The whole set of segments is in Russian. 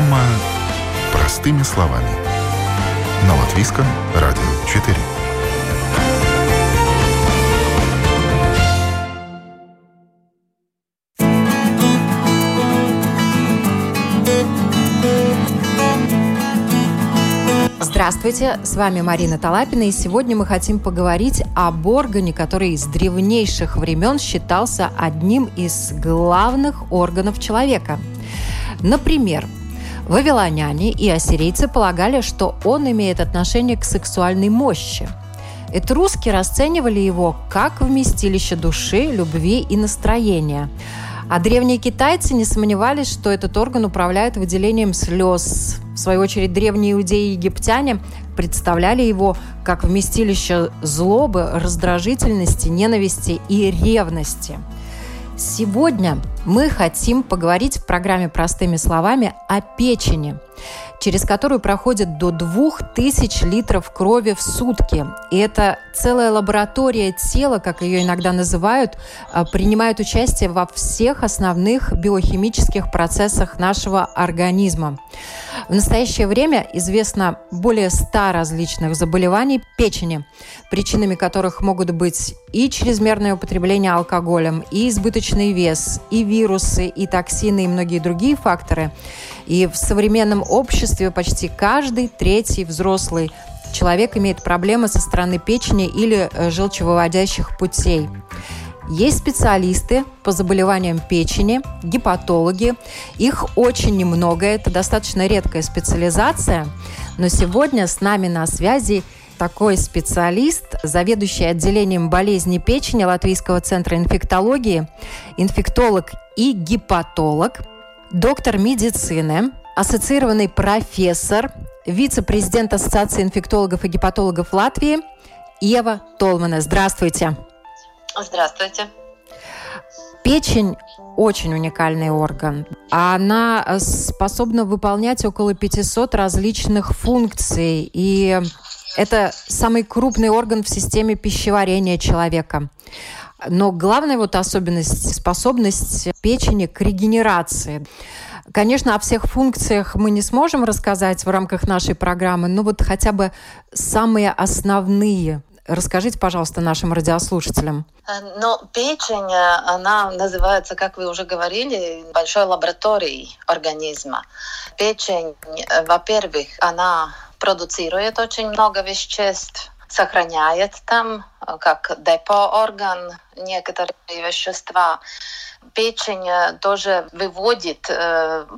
Программа «Простыми словами» на Латвийском радио 4. Здравствуйте, с вами Марина Талапина, и сегодня мы хотим поговорить об органе, который с древнейших времен считался одним из главных органов человека. Например, вавилоняне и ассирийцы полагали, что он имеет отношение к сексуальной мощи. Этруски расценивали его как вместилище души, любви и настроения. А древние китайцы не сомневались, что этот орган управляет выделением слез. В свою очередь, древние иудеи и египтяне представляли его как вместилище злобы, раздражительности, ненависти и ревности. Сегодня мы хотим поговорить в программе «Простыми словами» о печени, через которую проходит до 2000 литров крови в сутки. И это целая лаборатория тела, как ее иногда называют, принимает участие во всех основных биохимических процессах нашего организма. В настоящее время известно более 100 различных заболеваний печени, причинами которых могут быть и чрезмерное употребление алкоголем, и избыточный вес, и вирусы, и токсины, и многие другие факторы. И в современном обществе почти каждый третий взрослый человек имеет проблемы со стороны печени или желчевыводящих путей. Есть специалисты по заболеваниям печени, гепатологи. Их очень немного, это достаточно редкая специализация. Но сегодня с нами на связи такой специалист, заведующий отделением болезней печени Латвийского центра инфектологии, инфектолог и гепатолог, доктор медицины, ассоциированный профессор, вице-президент Ассоциации инфектологов и гепатологов Латвии Ева Толмане. Здравствуйте. Здравствуйте. Печень очень уникальный орган. Она способна выполнять около 500 различных функций. И это самый крупный орган в системе пищеварения человека. Но главная вот особенность – способность печени к регенерации. Конечно, о всех функциях мы не сможем рассказать в рамках нашей программы, но вот хотя бы самые основные. Расскажите, пожалуйста, нашим радиослушателям. Но печень, она называется, как вы уже говорили, большой лабораторией организма. Печень, во-первых, она продуцирует очень много веществ, сохраняет там, как депо-орган, некоторые вещества. Печень тоже выводит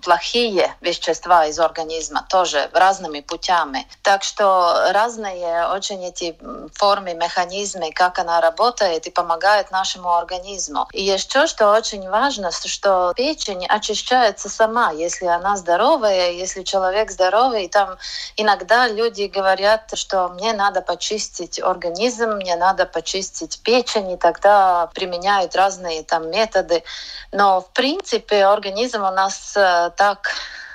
плохие вещества из организма, тоже разными путями. Так что разные очень эти формы, механизмы, как она работает и помогает нашему организму. И еще, что очень важно, что печень очищается сама, если она здоровая, если человек здоровый. Там иногда люди говорят, что мне надо почистить организм, мне надо почистить печень, и тогда применяют разные там методы. Но, в принципе, организм у нас так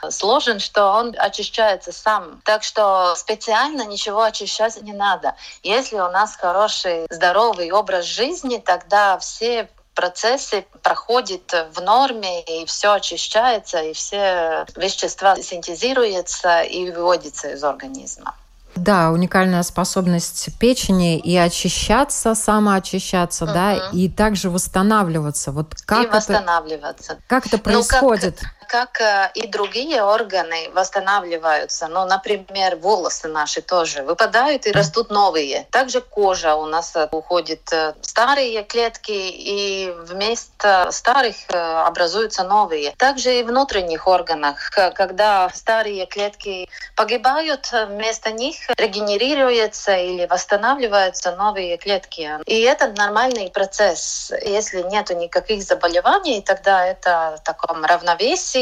сложен, что он очищается сам. Так что специально ничего очищать не надо. Если у нас хороший, здоровый образ жизни, тогда все процессы проходят в норме, и все очищается, и все вещества синтезируются и выводятся из организма. Да, уникальная способность печени и очищаться, самоочищаться, да, и также восстанавливаться. Вот как и это, восстанавливаться. Как это происходит? Ну, как и другие органы восстанавливаются. Ну, например, волосы наши тоже выпадают и растут новые. Также кожа у нас уходит, старые клетки, и вместо старых образуются новые. Также и в внутренних органах, когда старые клетки погибают, вместо них регенерируются или восстанавливаются новые клетки. И это нормальный процесс. Если нет никаких заболеваний, тогда это в таком равновесии,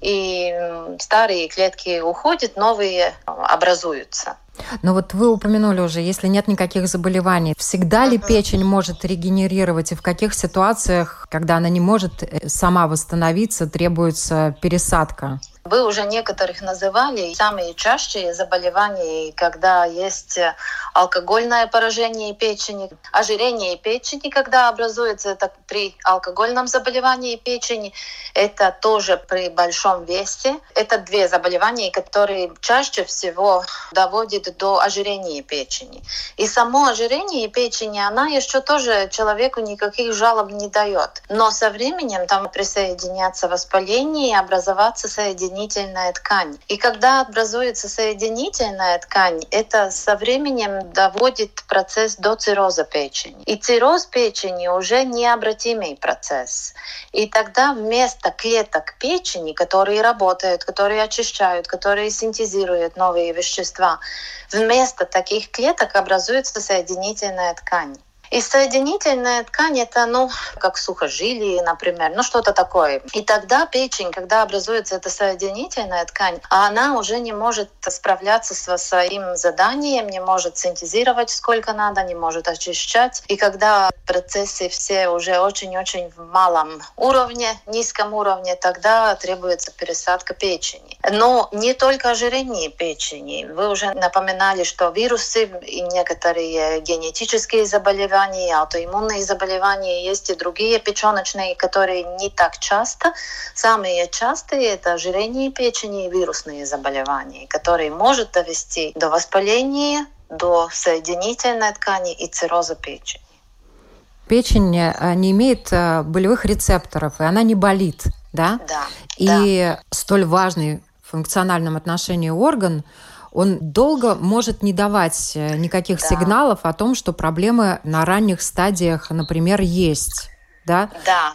и старые клетки уходят, новые образуются. Но вот вы упомянули уже, если нет никаких заболеваний, всегда ли печень может регенерировать, и в каких ситуациях, когда она не может сама восстановиться, требуется пересадка? Вы уже некоторых называли самые частые заболевания, когда есть алкогольное поражение печени, ожирение печени, когда образуется это при алкогольном заболевании печени, это тоже при большом весе. Это две заболевания, которые чаще всего доводят до ожирения печени. И само ожирение печени, она еще тоже человеку никаких жалоб не дает. Но со временем там присоединятся воспаления и образоваться соединения. Ткань. И когда образуется соединительная ткань, это со временем доводит процесс до цирроза печени. И цирроз печени уже необратимый процесс. И тогда вместо клеток печени, которые работают, которые очищают, которые синтезируют новые вещества, вместо таких клеток образуется соединительная ткань. И соединительная ткань — это, как сухожилие, например, что-то такое. И тогда печень, когда образуется эта соединительная ткань, она уже не может справляться со своим заданием, не может синтезировать сколько надо, не может очищать. И когда процессы все уже очень-очень в малом уровне, низком уровне, тогда требуется пересадка печени. Но не только ожирение печени. Вы уже напоминали, что вирусы и некоторые генетические заболевания, аутоиммунные заболевания, есть и другие печёночные, которые не так часто. Самые частые — это ожирение печени и вирусные заболевания, которые может довести до воспаления, до соединительной ткани и цирроза печени. Печень не имеет болевых рецепторов, и она не болит, да? Да. И столь важный в функциональном отношении орган, он долго может не давать никаких сигналов о том, что проблемы на ранних стадиях, например, есть. Да?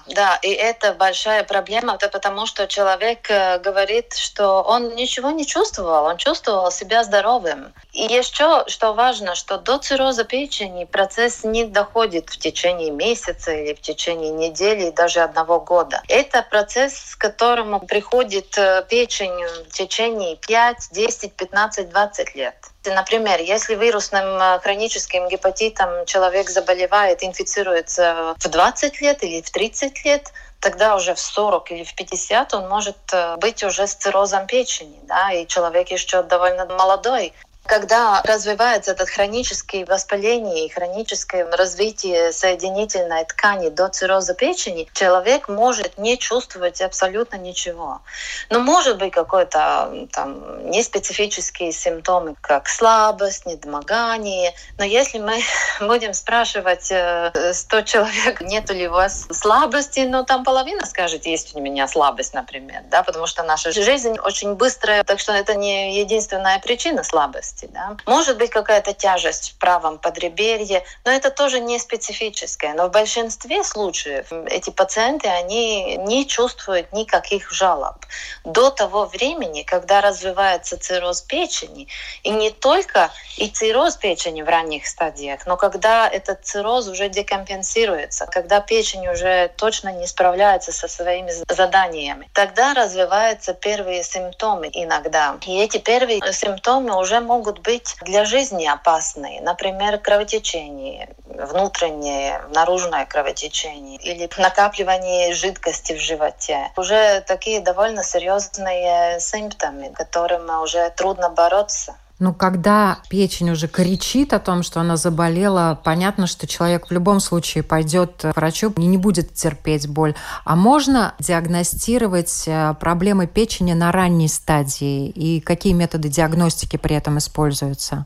Да, и это большая проблема, потому что человек говорит, что он ничего не чувствовал, он чувствовал себя здоровым. И еще, что важно, что до цирроза печени процесс не доходит в течение месяца или в течение недели, и даже 1 года. Это процесс, к которому приходит печень в течение 5, 10, 15, 20 лет. Например, если вирусным хроническим гепатитом человек заболевает, инфицируется в 20 лет или в 30 лет, тогда уже в 40 или в 50 он может быть уже с циррозом печени, да, и человек еще довольно молодой. Когда развивается это хроническое воспаление и хроническое развитие соединительной ткани до цирроза печени, человек может не чувствовать абсолютно ничего. Но может быть какой-то там неспецифические симптомы, как слабость, недомогание. Но если мы будем спрашивать 100 человек, нет ли у вас слабости, там половина скажет, есть у меня слабость, например, да, потому что наша жизнь очень быстрая, так что это не единственная причина слабости. Да. Может быть какая-то тяжесть в правом подреберье, но это тоже не специфическое. Но в большинстве случаев эти пациенты, они не чувствуют никаких жалоб до того времени, когда развивается цирроз печени. И не только и цирроз печени в ранних стадиях, но когда этот цирроз уже декомпенсируется, когда печень уже точно не справляется со своими заданиями, тогда развиваются первые симптомы иногда. И эти первые симптомы уже могут быть для жизни опасные, например, кровотечение, внутреннее, наружное кровотечение или накапливание жидкости в животе. Уже такие довольно серьезные симптомы, с которыми уже трудно бороться. Когда печень уже кричит о том, что она заболела, понятно, что человек в любом случае пойдет к врачу и не будет терпеть боль. А можно диагностировать проблемы печени на ранней стадии? И какие методы диагностики при этом используются?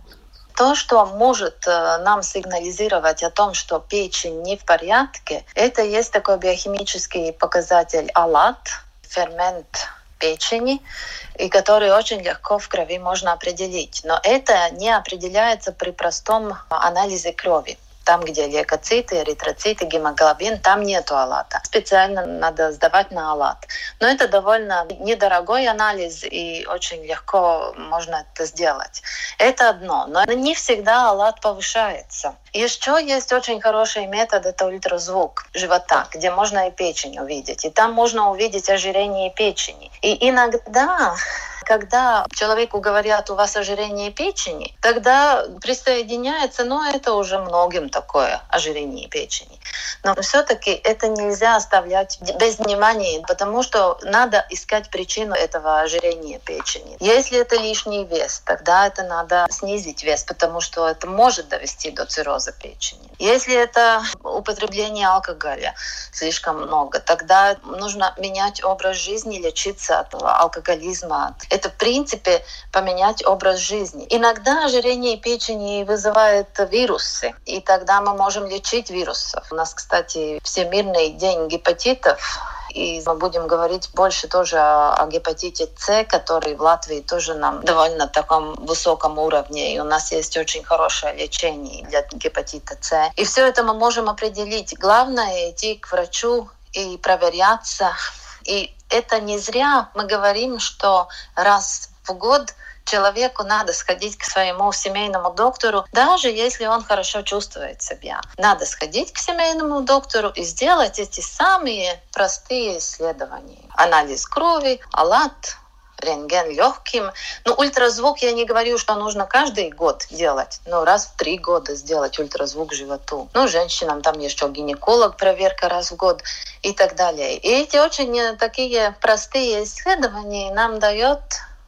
То, что может нам сигнализировать о том, что печень не в порядке, это есть такой биохимический показатель АЛАТ, фермент печени, и которые очень легко в крови можно определить. Но это не определяется при простом анализе крови. Там, где лейкоциты, эритроциты, гемоглобин, там нету АЛАТа. Специально надо сдавать на АЛАТ. Но это довольно недорогой анализ, и очень легко можно это сделать. Это одно. Но не всегда АЛАТ повышается. Еще есть очень хороший метод, это ультразвук живота, где можно и печень увидеть. И там можно увидеть ожирение печени. И иногда Когда человеку говорят, у вас ожирение печени, тогда присоединяется, это уже многим такое ожирение печени. Но все-таки это нельзя оставлять без внимания, потому что надо искать причину этого ожирения печени. Если это лишний вес, тогда это надо снизить вес, потому что это может довести до цирроза печени. Если это употребление алкоголя слишком много, тогда нужно менять образ жизни, лечиться от алкоголизма. Это, в принципе, поменять образ жизни. Иногда ожирение печени вызывает вирусы, и тогда мы можем лечить вирусов. У нас, кстати, Всемирный день гепатитов, и мы будем говорить больше тоже о гепатите С, который в Латвии тоже нам довольно таком высоком уровне. И у нас есть очень хорошее лечение для гепатита С. И все это мы можем определить. Главное — идти к врачу и проверяться. И это не зря мы говорим, что раз в год человеку надо сходить к своему семейному доктору, даже если он хорошо чувствует себя. Надо сходить к семейному доктору и сделать эти самые простые исследования. Анализ крови, АЛАТ, рентген легким. Ультразвук я не говорю, что нужно каждый год делать, но раз в 3 года сделать ультразвук животу. Женщинам там еще гинеколог, проверка раз в год и так далее. И эти очень такие простые исследования нам дает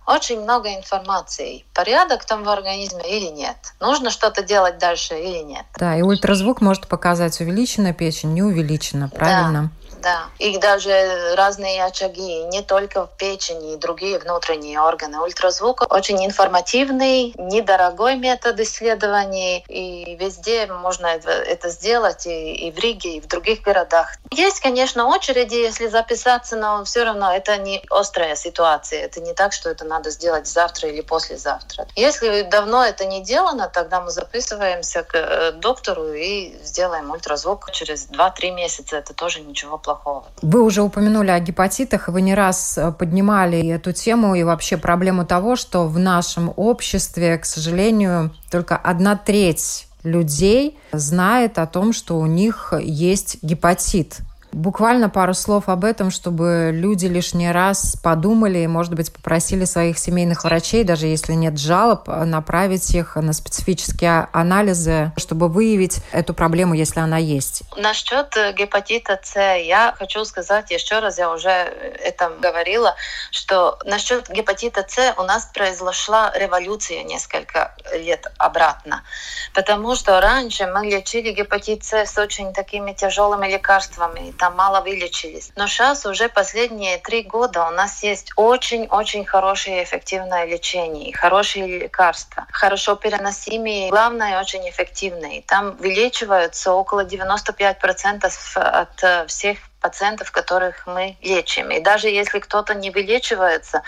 очень много информации. Порядок там в организме или нет? Нужно что-то делать дальше или нет? Да, и ультразвук может показать, увеличена печень, не увеличена, правильно? Да. И даже разные очаги, не только в печени, и другие внутренние органы. Ультразвук очень информативный, недорогой метод исследований, и везде можно это сделать, и в Риге, и в других городах. Есть, конечно, очереди, если записаться, но все равно это не острая ситуация. Это не так, что это надо сделать завтра или послезавтра. Если давно это не делано, тогда мы записываемся к доктору и сделаем ультразвук через 2-3 месяца. Это тоже ничего плохого. Вы уже упомянули о гепатитах, и вы не раз поднимали эту тему и вообще проблему того, что в нашем обществе, к сожалению, только 1/3 людей знает о том, что у них есть гепатит. Буквально пару слов об этом, чтобы люди лишний раз подумали и, может быть, попросили своих семейных врачей, даже если нет жалоб, направить их на специфические анализы, чтобы выявить эту проблему, если она есть. Насчет гепатита С я хочу сказать еще раз, я уже это говорила, что насчет гепатита С у нас произошла революция несколько лет обратно, потому что раньше мы лечили гепатит С с очень такими тяжелыми лекарствами, там мало вылечились. Но сейчас уже последние 3 года у нас есть очень-очень хорошее эффективное лечение, хорошие лекарства, хорошо переносимые, главное, очень эффективные. Там вылечиваются около 95% от всех пациентов, которых мы лечим. И даже если кто-то не вылечивается,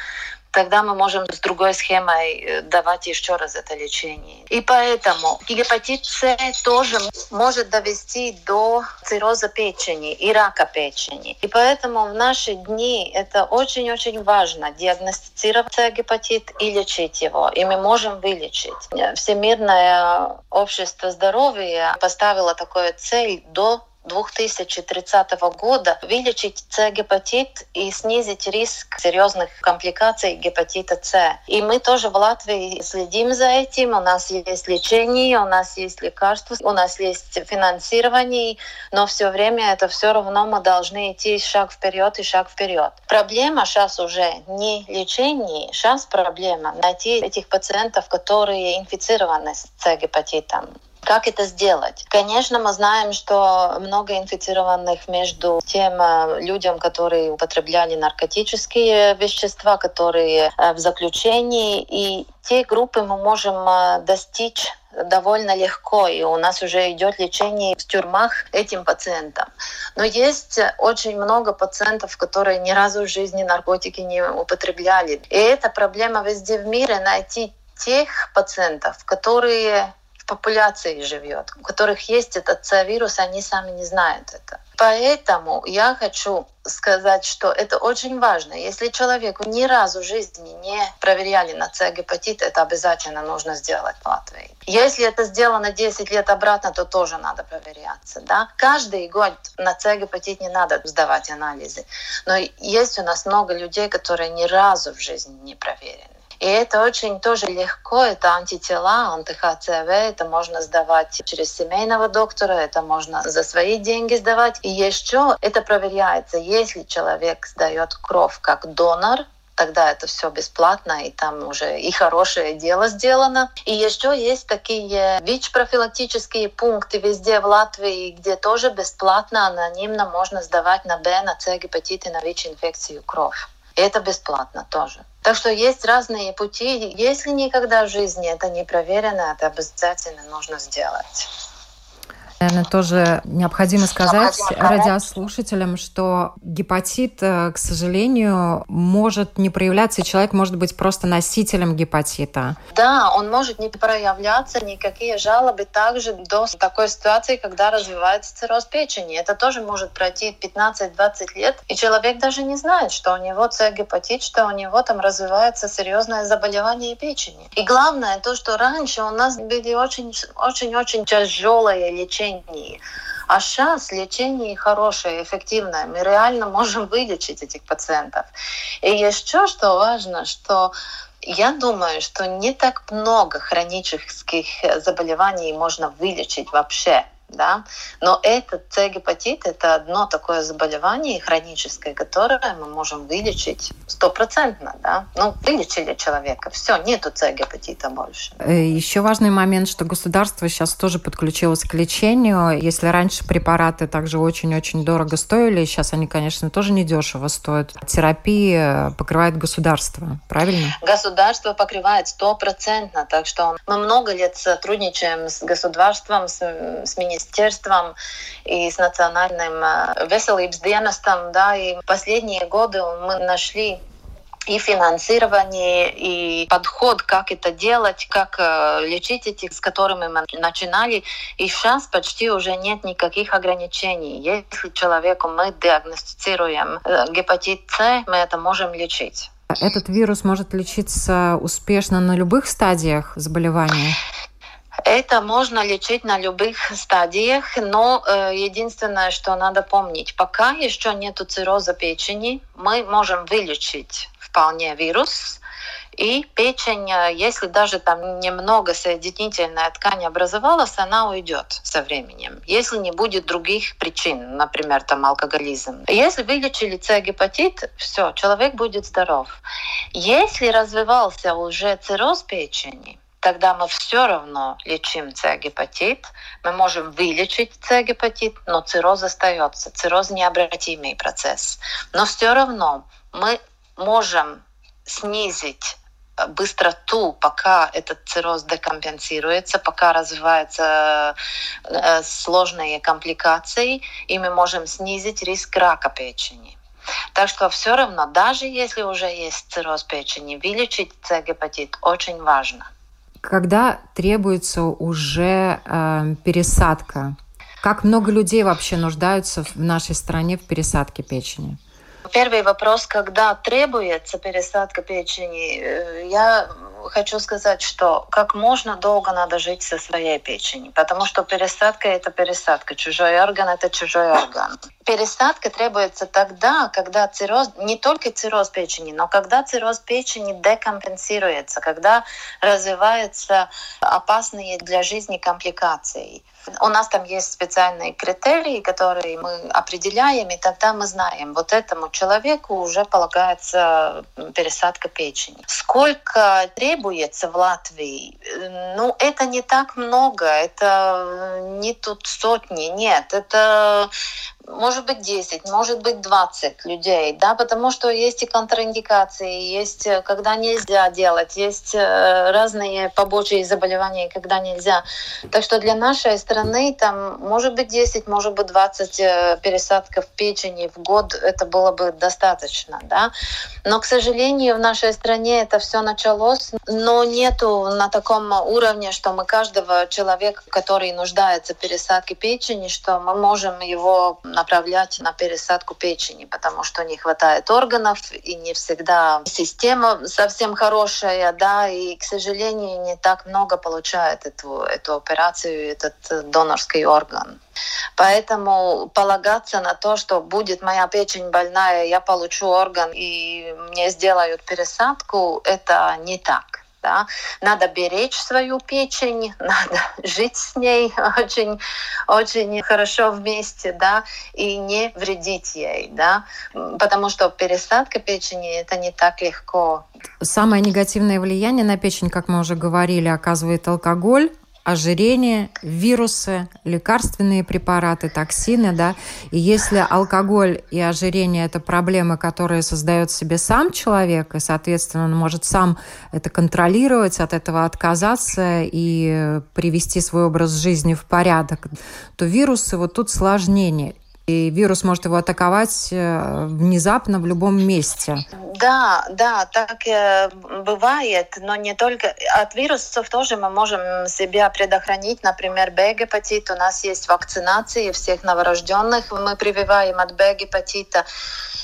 тогда мы можем с другой схемой давать еще раз это лечение. И поэтому гепатит С тоже может довести до цирроза печени и рака печени. И поэтому в наши дни это очень-очень важно — диагностицировать С-гепатит и лечить его. И мы можем вылечить. Всемирное общество здоровья поставило такую цель до 2030 года вылечить С-гепатит и снизить риск серьезных компликаций гепатита С. И мы тоже в Латвии следим за этим. У нас есть лечение, у нас есть лекарства, у нас есть финансирование, но все время это все равно мы должны идти шаг вперед и шаг вперед. Проблема сейчас уже не лечение, сейчас проблема найти этих пациентов, которые инфицированы с С-гепатитом. Как это сделать? Конечно, мы знаем, что много инфицированных между тем людям, которые употребляли наркотические вещества, которые в заключении, и те группы мы можем достичь довольно легко, и у нас уже идет лечение в тюрьмах этим пациентам. Но есть очень много пациентов, которые ни разу в жизни наркотики не употребляли. И это проблема везде в мире — найти тех пациентов, которые популяции живет, у которых есть этот С-вирус, они сами не знают это. Поэтому я хочу сказать, что это очень важно. Если человеку ни разу в жизни не проверяли на С-гепатит, это обязательно нужно сделать в Латвии. Если это сделано 10 лет обратно, то тоже надо проверяться. Да? Каждый год на С-гепатит не надо сдавать анализы. Но есть у нас много людей, которые ни разу в жизни не проверены. И это очень тоже легко, это антитела, антихцв, это можно сдавать через семейного доктора, это можно за свои деньги сдавать. И еще это проверяется, если человек сдает кровь как донор, тогда это все бесплатно, и там уже и хорошее дело сделано. И еще есть такие ВИЧ-профилактические пункты везде в Латвии, где тоже бесплатно, анонимно можно сдавать на Б, на С гепатит и на ВИЧ-инфекцию кровь. И это бесплатно тоже. Так что есть разные пути. Если никогда в жизни это не проверено, это обязательно нужно сделать. Наверное, тоже необходимо сказать радиослушателям, что гепатит, к сожалению, может не проявляться, и человек может быть просто носителем гепатита. Да, он может не проявляться, никакие жалобы также до такой ситуации, когда развивается цирроз печени. Это тоже может пройти 15-20 лет, и человек даже не знает, что у него С-гепатит, что у него там развивается серьезное заболевание печени. И главное то, что раньше у нас были очень-очень тяжелые лечения, а сейчас лечение хорошее, эффективное. Мы реально можем вылечить этих пациентов. И еще что важно, что я думаю, что не так много хронических заболеваний можно вылечить вообще. Да? Но этот С-гепатит — это одно такое заболевание хроническое, которое мы можем вылечить стопроцентно. Да? Ну, вылечили человека, все, нету С-гепатита больше. Еще важный момент, что государство сейчас тоже подключилось к лечению. Если раньше препараты также очень-очень дорого стоили, сейчас они, конечно, тоже недешево стоят. Терапия покрывает государство, правильно? Государство покрывает стопроцентно, так что мы много лет сотрудничаем с государством, с министерством и с национальным веселības dienestam, да, и последние годы мы нашли и финансирование, и подход, как это делать, как лечить этих, с которыми мы начинали. И сейчас почти уже нет никаких ограничений. Если человеку мы диагностируем гепатит С, мы это можем лечить. Этот вирус может лечиться успешно на любых стадиях заболевания? Это можно лечить на любых стадиях, но единственное, что надо помнить, пока еще нету цирроза печени, мы можем вылечить вполне вирус. И печень, если даже там немного соединительная ткань образовалась, она уйдет со временем, если не будет других причин, например, там алкоголизм. Если вылечили С-гепатит, все, человек будет здоров. Если развивался уже цирроз печени, тогда мы все равно лечим С-гепатит. Мы можем вылечить С-гепатит, но цирроз остается. Цирроз — необратимый процесс. Но все равно мы можем снизить быстроту, пока этот цирроз декомпенсируется, пока развиваются сложные компликации, и мы можем снизить риск рака печени. Так что все равно, даже если уже есть цирроз печени, вылечить С-гепатит очень важно. Когда требуется уже пересадка? Как много людей вообще нуждаются в нашей стране в пересадке печени? Первый вопрос, когда требуется пересадка печени, я хочу сказать, что как можно долго надо жить со своей печенью, потому что пересадка — это пересадка, чужой орган — это чужой орган. Пересадка требуется тогда, когда цирроз, не только цирроз печени, но когда цирроз печени декомпенсируется, когда развиваются опасные для жизни компликации. У нас там есть специальные критерии, которые мы определяем, и тогда мы знаем, вот этому человеку уже полагается пересадка печени. Сколько требуется в Латвии? Ну, это не так много, это не тут сотни, нет, это... Может быть, 10, может быть, 20 людей, да, потому что есть и контраиндикации, есть, когда нельзя делать, есть разные побочные заболевания, когда нельзя. Так что для нашей страны там, может быть, 10, может быть, 20 пересадков печени в год, это было бы достаточно, да. Но, к сожалению, в нашей стране это все началось, но нету на таком уровне, что мы каждого человека, который нуждается в пересадке печени, что мы можем его направлять на пересадку печени, потому что не хватает органов и не всегда система совсем хорошая, да, и, к сожалению, не так много получает эту операцию, этот донорский орган. Поэтому полагаться на то, что будет моя печень больная, я получу орган и мне сделают пересадку, это не так. Да? Надо беречь свою печень, надо жить с ней очень, очень хорошо вместе, да, и не вредить ей, да, потому что пересадка печени — это не так легко. Самое негативное влияние на печень, как мы уже говорили, оказывает алкоголь, ожирение, вирусы, лекарственные препараты, токсины, да. И если алкоголь и ожирение – это проблемы, которые создает себе сам человек, и, соответственно, он может сам это контролировать, от этого отказаться и привести свой образ жизни в порядок, то вирусы, вот тут сложнее. И вирус может его атаковать внезапно в любом месте. Да, так бывает, но не только. От вирусов тоже мы можем себя предохранить. Например, Б-гепатит. У нас есть вакцинации всех новорожденных. Мы прививаем от Б-гепатита.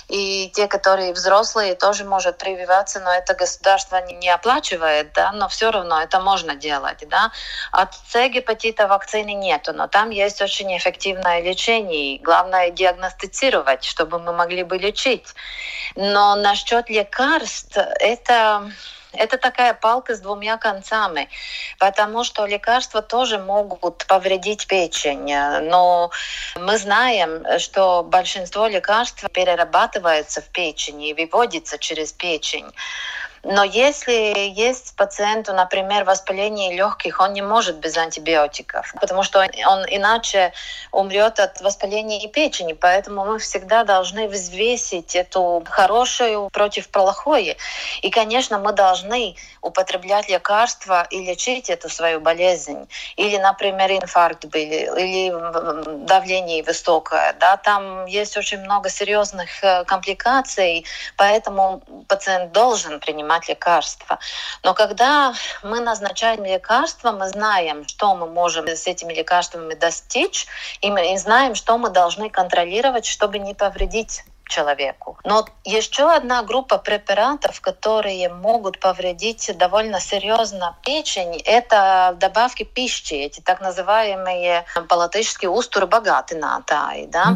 И те, которые взрослые, тоже могут прививаться, но это государство не оплачивает, да, но все равно это можно делать, да. От С-гепатита вакцины нету, но там есть очень эффективное лечение. И главное диагностицировать, чтобы мы могли бы лечить. Но насчет лекарств это такая палка с двумя концами, потому что лекарства тоже могут повредить печень. Но мы знаем, что большинство лекарств перерабатывается в печени и выводится через печень. Но если есть пациенту, например, воспаление легких, он не может без антибиотиков, потому что он иначе умрет от воспаления печени. Поэтому мы всегда должны взвесить эту хорошую против плохой. И, конечно, мы должны употреблять лекарства и лечить эту свою болезнь. Или, например, инфаркт был, или давление высокое. Да? Там есть очень много серьезных компликаций, поэтому пациент должен принимать лекарства. Но когда мы назначаем лекарства, мы знаем, что мы можем с этими лекарствами достичь, и мы знаем, что мы должны контролировать, чтобы не повредить человеку. Но еще одна группа препаратов, которые могут повредить довольно серьезно печень, это добавки пищи, эти так называемые по-латышски устуры богаты на атай, да?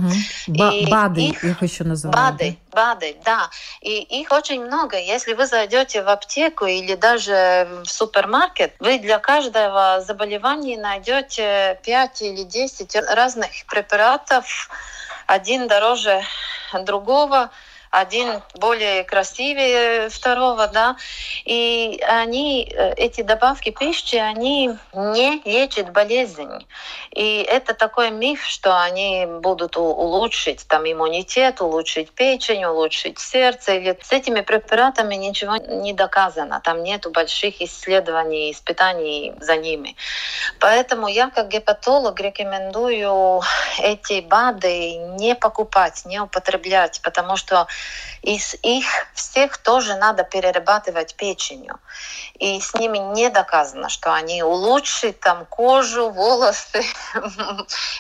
Бады, их еще называют. Бады, да. И их очень много. Если вы зайдете в аптеку или даже в супермаркет, вы для каждого заболевания найдете 5 или 10 разных препаратов. Один дороже другого, один более красивее второго, да. И эти добавки пищи, они не лечат болезнь. И это такой миф, что они будут улучшить там иммунитет, улучшить печень, улучшить сердце. Или с этими препаратами ничего не доказано. Там нету больших исследований, испытаний за ними. Поэтому я как гепатолог рекомендую эти БАДы не покупать, не употреблять, потому что из их всех тоже надо перерабатывать печенью. И с ними не доказано, что они улучшат там кожу, волосы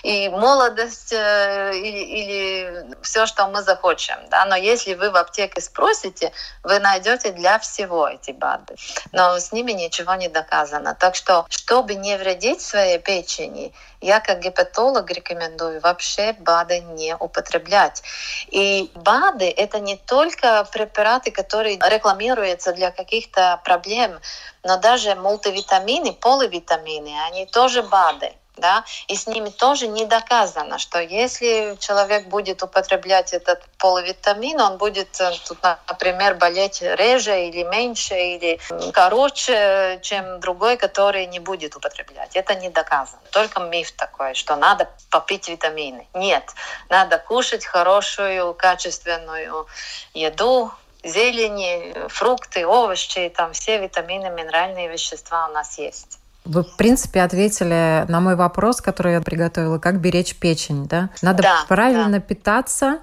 и молодость или все, что мы захочем. Да? Но если вы в аптеке спросите, вы найдете для всего эти БАДы. Но с ними ничего не доказано. Так что, чтобы не вредить своей печени, я как гепатолог рекомендую вообще БАДы не употреблять. И БАДы — это не только препараты, которые рекламируются для каких-то проблем, но даже мультивитамины, поливитамины, они тоже БАДы. Да? И с ними тоже не доказано, что если человек будет употреблять этот поливитамин, он будет, тут, например, болеть реже или меньше, или короче, чем другой, который не будет употреблять. Это не доказано. Только миф такой, что надо попить витамины. Нет, надо кушать хорошую, качественную еду, зелени, фрукты, овощи, там все витамины, минеральные вещества у нас есть. Вы, в принципе, ответили на мой вопрос, который я приготовила, как беречь печень, да? Надо правильно питаться.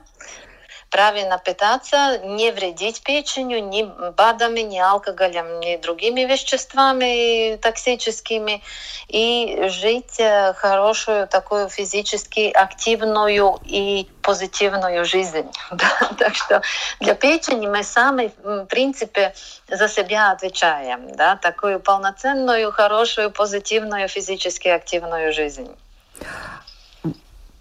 правильно питаться, не вредить печени ни БАДами, ни алкоголем, ни другими веществами токсическими, и жить хорошую, такую физически активную и позитивную жизнь. Так что для печени мы сами, в принципе, за себя отвечаем, да, такую полноценную, хорошую, позитивную, физически активную жизнь.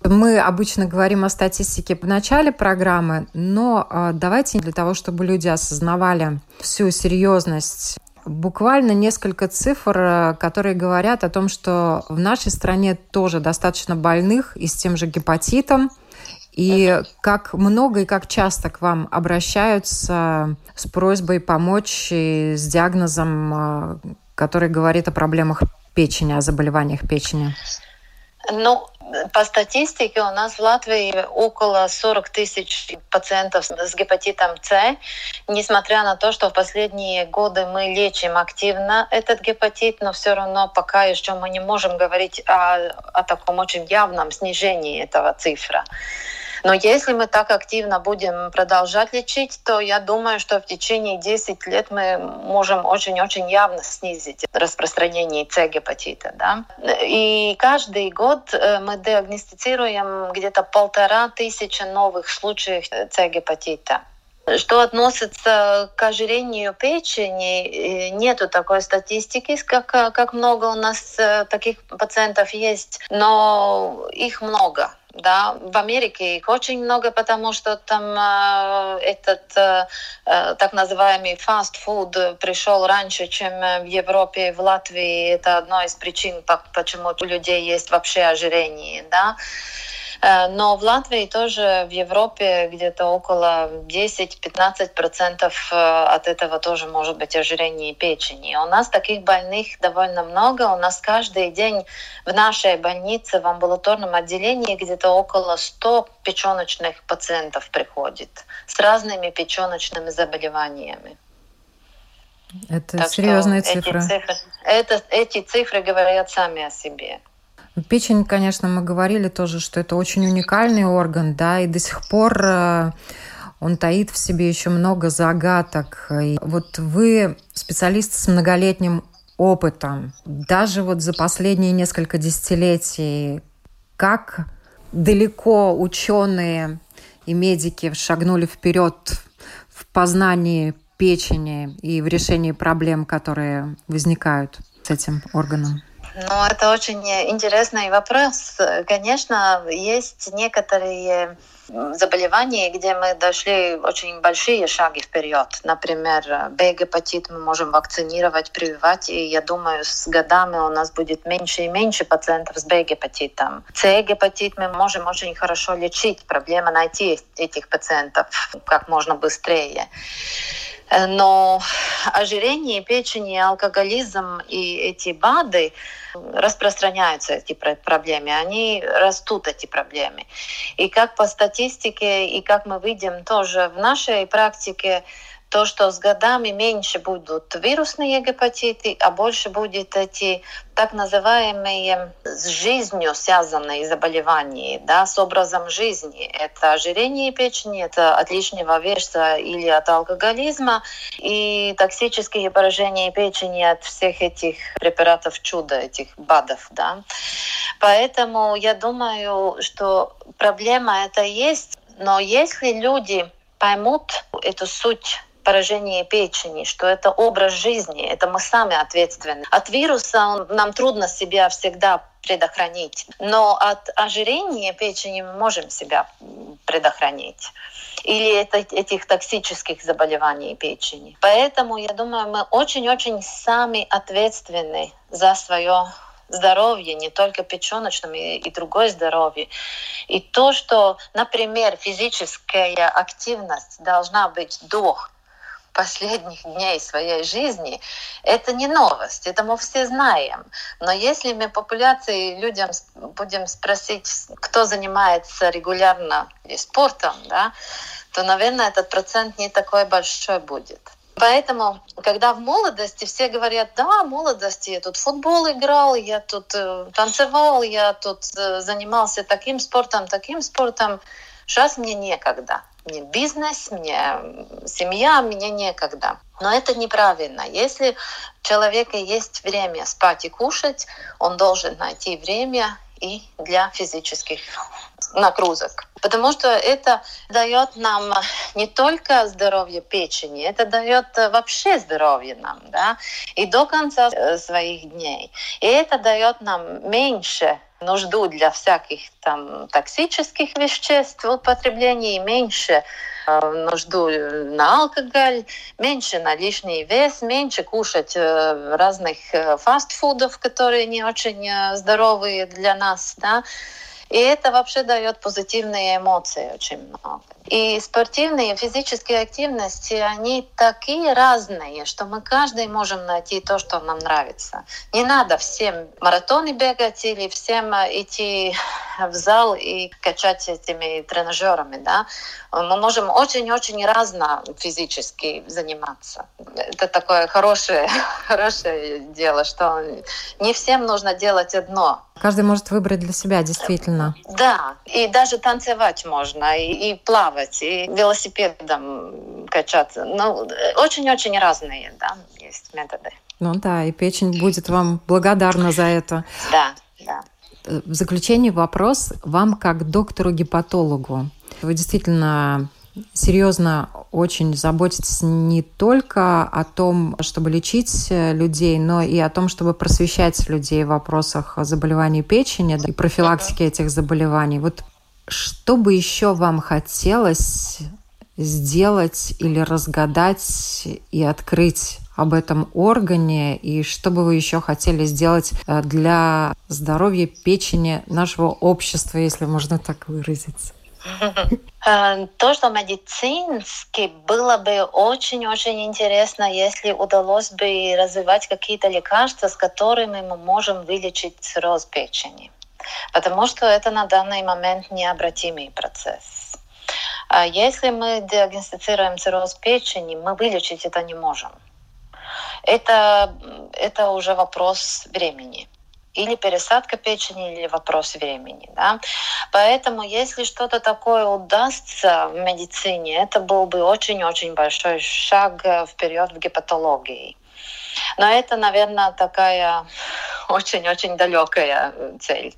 Мы обычно говорим о статистике в начале программы, но давайте для того, чтобы люди осознавали всю серьезность, буквально несколько цифр, которые говорят о том, что в нашей стране тоже достаточно больных и с тем же гепатитом. И как много и как часто к вам обращаются с просьбой помочь и с диагнозом, который говорит о проблемах печени, о заболеваниях печени? Ну, по статистике у нас в Латвии около 40 тысяч пациентов с гепатитом С. Несмотря на то, что в последние годы мы лечим активно этот гепатит, но все равно пока еще мы не можем говорить о таком очень явном снижении этого цифра. Но если мы так активно будем продолжать лечить, то я думаю, что в течение 10 лет мы можем очень-очень явно снизить распространение С-гепатита. Да? И каждый год мы диагностицируем где-то 1500 новых случаев С-гепатита. Что относится к ожирению печени, нету такой статистики, как много у нас таких пациентов есть, но их много. Да, в Америке их очень много, потому что там так называемый фастфуд пришел раньше, чем в Европе и в Латвии. Это одна из причин, почему у людей есть вообще ожирение. Да? Но в Латвии тоже, в Европе где-то около 10-15% от этого тоже может быть ожирение печени. У нас таких больных довольно много. У нас каждый день в нашей больнице, в амбулаторном отделении где-то около 100 печёночных пациентов приходит с разными печёночными заболеваниями. Это так серьезные цифры. Эти цифры говорят сами о себе. Печень, конечно, мы говорили тоже, что это очень уникальный орган, да, и до сих пор он таит в себе еще много загадок. И вот вы специалист с многолетним опытом, даже вот за последние несколько десятилетий, как далеко ученые и медики шагнули вперед в познании печени и в решении проблем, которые возникают с этим органом? Ну, это очень интересный вопрос. Конечно, есть некоторые заболевания, где мы дошли очень большие шаги вперед. Например, Б-гепатит мы можем вакцинировать, прививать, и я думаю, с годами у нас будет меньше и меньше пациентов с Б-гепатитом. С-гепатит мы можем очень хорошо лечить. Проблема найти этих пациентов как можно быстрее. Но ожирение печени, алкоголизм и эти БАДы распространяются, эти проблемы, они растут, эти проблемы. И как по статистике, и как мы видим тоже в нашей практике, то, что с годами меньше будут вирусные гепатиты, а больше будет эти так называемые с жизнью связанные заболевания, да, с образом жизни. Это ожирение печени, это от лишнего веса или от алкоголизма, и токсические поражения печени от всех этих препаратов чудо, этих БАДов. Да. Поэтому я думаю, что проблема это есть, но если люди поймут эту суть поражение печени, что это образ жизни, это мы сами ответственны. От вируса нам трудно себя всегда предохранить, но от ожирения печени мы можем себя предохранить. Или этих токсических заболеваний печени. Поэтому, я думаю, мы очень-очень сами ответственны за свое здоровье, не только печёночном, и другое здоровье. И то, что, например, физическая активность должна быть до последних дней своей жизни, это не новость, это мы все знаем. Но если мы популяции людям будем спросить, кто занимается регулярно спортом, да, то, наверное, этот процент не такой большой будет. Поэтому, когда в молодости все говорят, да, в молодости я тут в футбол играл, я тут танцевал, я тут занимался таким спортом, Сейчас мне некогда. Мне бизнес, мне семья, мне некогда. Но это неправильно. Если у человека есть время спать и кушать, он должен найти время и для физических нагрузок. Потому что это дает нам не только здоровье печени, это дает вообще здоровье нам, да, и до конца своих дней. И это дает нам меньше нужду для всяких там токсических веществ в употреблении, меньше нужду на алкоголь, меньше на лишний вес, меньше кушать разных фастфудов, которые не очень здоровые для нас, да. И это вообще дает позитивные эмоции очень много. И спортивные, физические активности, они такие разные, что мы каждый можем найти то, что нам нравится. Не надо всем маратоны бегать или всем идти в зал и качать этими тренажерами, да? Мы можем очень-очень разно физически заниматься. Это такое хорошее дело, что не всем нужно делать одно. Каждый может выбрать для себя, действительно. Да, и даже танцевать можно, и плавать, и велосипедом качаться. Ну, очень-очень разные, да, есть методы. Ну да, и печень будет вам благодарна за это. Да, да. В заключение вопрос вам как доктору-гепатологу. Вы действительно серьезно очень заботитесь не только о том, чтобы лечить людей, но и о том, чтобы просвещать людей в вопросах заболеваний печени и профилактики этих заболеваний. Вот что бы еще вам хотелось сделать или разгадать и открыть об этом органе? И что бы вы еще хотели сделать для здоровья печени нашего общества, если можно так выразиться? То, что медицински было бы очень-очень интересно, если удалось бы развивать какие-то лекарства, с которыми мы можем вылечить цирроз печени. Потому что это на данный момент необратимый процесс. Если мы диагностицируем цирроз печени, мы вылечить это не можем. Это уже вопрос времени. Или пересадка печени, или вопрос времени. Да? Поэтому, если что-то такое удастся в медицине, это был бы очень-очень большой шаг вперед в гепатологии. Но это, наверное, такая очень-очень далекая цель.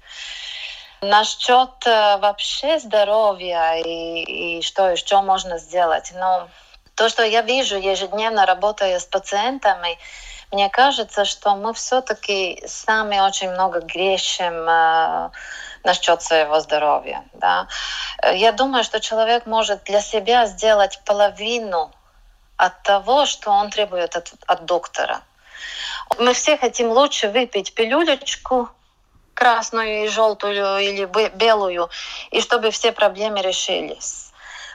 Насчет вообще здоровья и что еще можно сделать. Но то, что я вижу ежедневно, работая с пациентами, мне кажется, что мы все-таки сами очень много грешим насчет своего здоровья. Да? Я думаю, что человек может для себя сделать половину от того, что он требует от доктора. Мы все хотим лучше выпить пилюлечку красную и желтую или белую, и чтобы все проблемы решились.